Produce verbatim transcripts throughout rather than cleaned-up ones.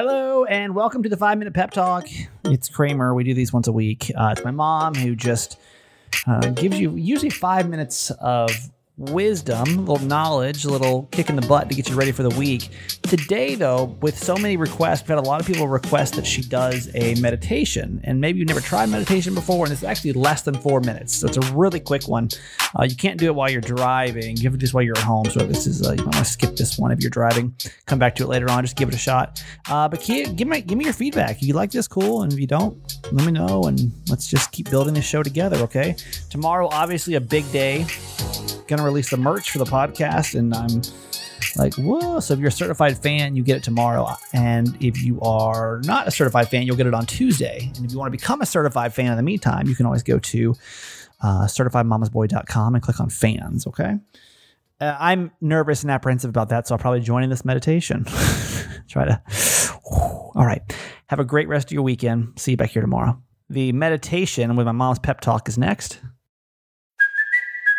Hello and welcome to the Five Minute Pep Talk. It's Kramer. We do these once a week. Uh, it's my mom who just uh, gives you usually five minutes of wisdom, a little knowledge, a little kick in the butt to get you ready for the week. Today, though, with so many requests, we've had a lot of people request that she does a meditation. And maybe you've never tried meditation before, and it's actually less than four minutes. So it's a really quick one. Uh, you can't do it while you're driving. You have to do this while you're at home. So this is uh, you might want to skip this one if you're driving. Come back to it later on. Just give it a shot. Uh, but give me give me your feedback. If you like this, cool. And if you don't, let me know. And let's just keep building this show together, okay? Tomorrow, obviously, a big day. Going to release the merch for the podcast, and I'm like, whoa. So if you're a certified fan, you get it tomorrow. And if you are not a certified fan, you'll get it on Tuesday. And if you want to become a certified fan in the meantime, you can always go to uh, certified mamas boy dot com and click on fans. Okay. Uh, I'm nervous and apprehensive about that. So I'll probably join in this meditation. Try to. All right. Have a great rest of your weekend. See you back here tomorrow. The meditation with my mom's pep talk is next.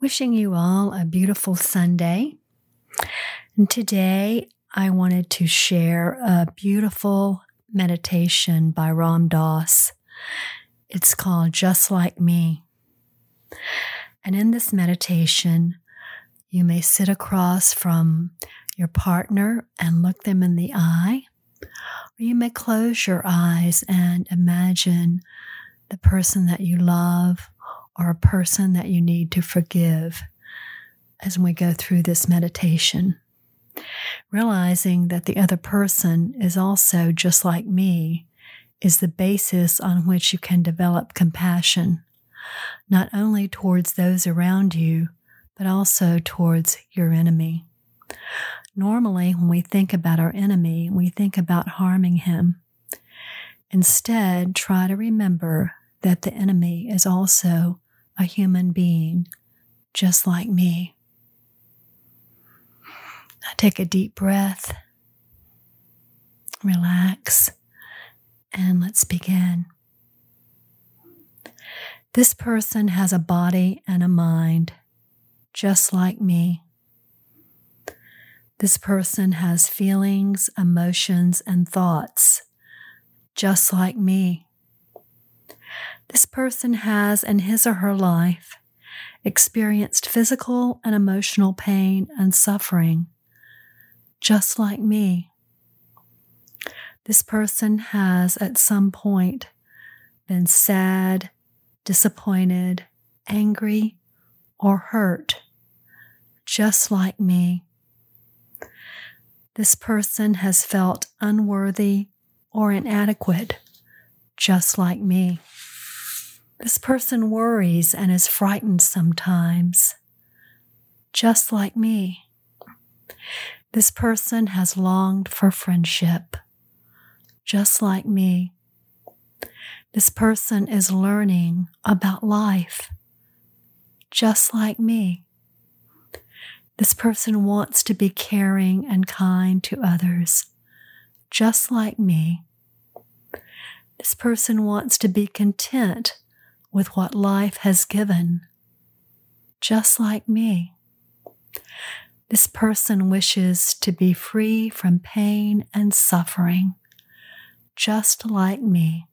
Wishing you all a beautiful Sunday. And today I wanted to share a beautiful meditation by Ram Dass. It's called Just Like Me. And in this meditation, you may sit across from your partner and look them in the eye, or you may close your eyes and imagine the person that you love or a person that you need to forgive as we go through this meditation, realizing that the other person is also just like me is the basis on which you can develop compassion, not only towards those around you, but also towards your enemy. Normally, when we think about our enemy, we think about harming him. Instead, try to remember that the enemy is also a human being, just like me. Now take a deep breath, relax, and let's begin. This person has a body and a mind, just like me. This person has feelings, emotions, and thoughts, just like me. This person has, in his or her life, experienced physical and emotional pain and suffering, just like me. This person has, at some point, been sad, disappointed, angry, or hurt, just like me. This person has felt unworthy or inadequate, just like me. This person worries and is frightened sometimes, just like me. This person has longed for friendship, just like me. This person is learning about life, just like me. This person wants to be caring and kind to others, just like me. This person wants to be content with what life has given, just like me. This person wishes to be free from pain and suffering, just like me.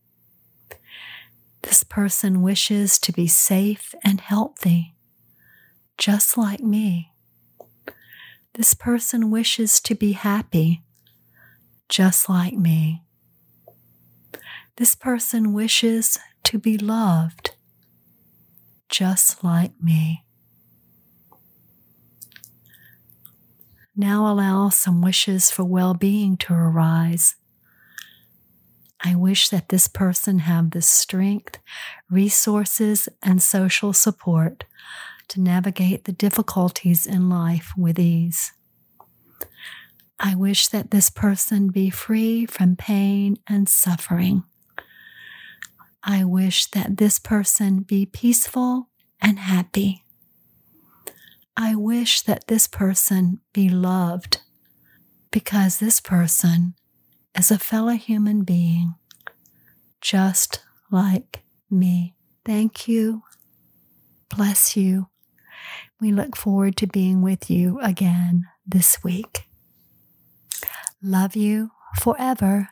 This person wishes to be safe and healthy, just like me. This person wishes to be happy, just like me. This person wishes to be loved, just like me. Now allow some wishes for well-being to arise. I wish that this person have the strength, resources, and social support to navigate the difficulties in life with ease. I wish that this person be free from pain and suffering. I wish that this person be peaceful and happy. I wish that this person be loved, because this person is a fellow human being just like me. Thank you. Bless you. We look forward to being with you again this week. Love you forever.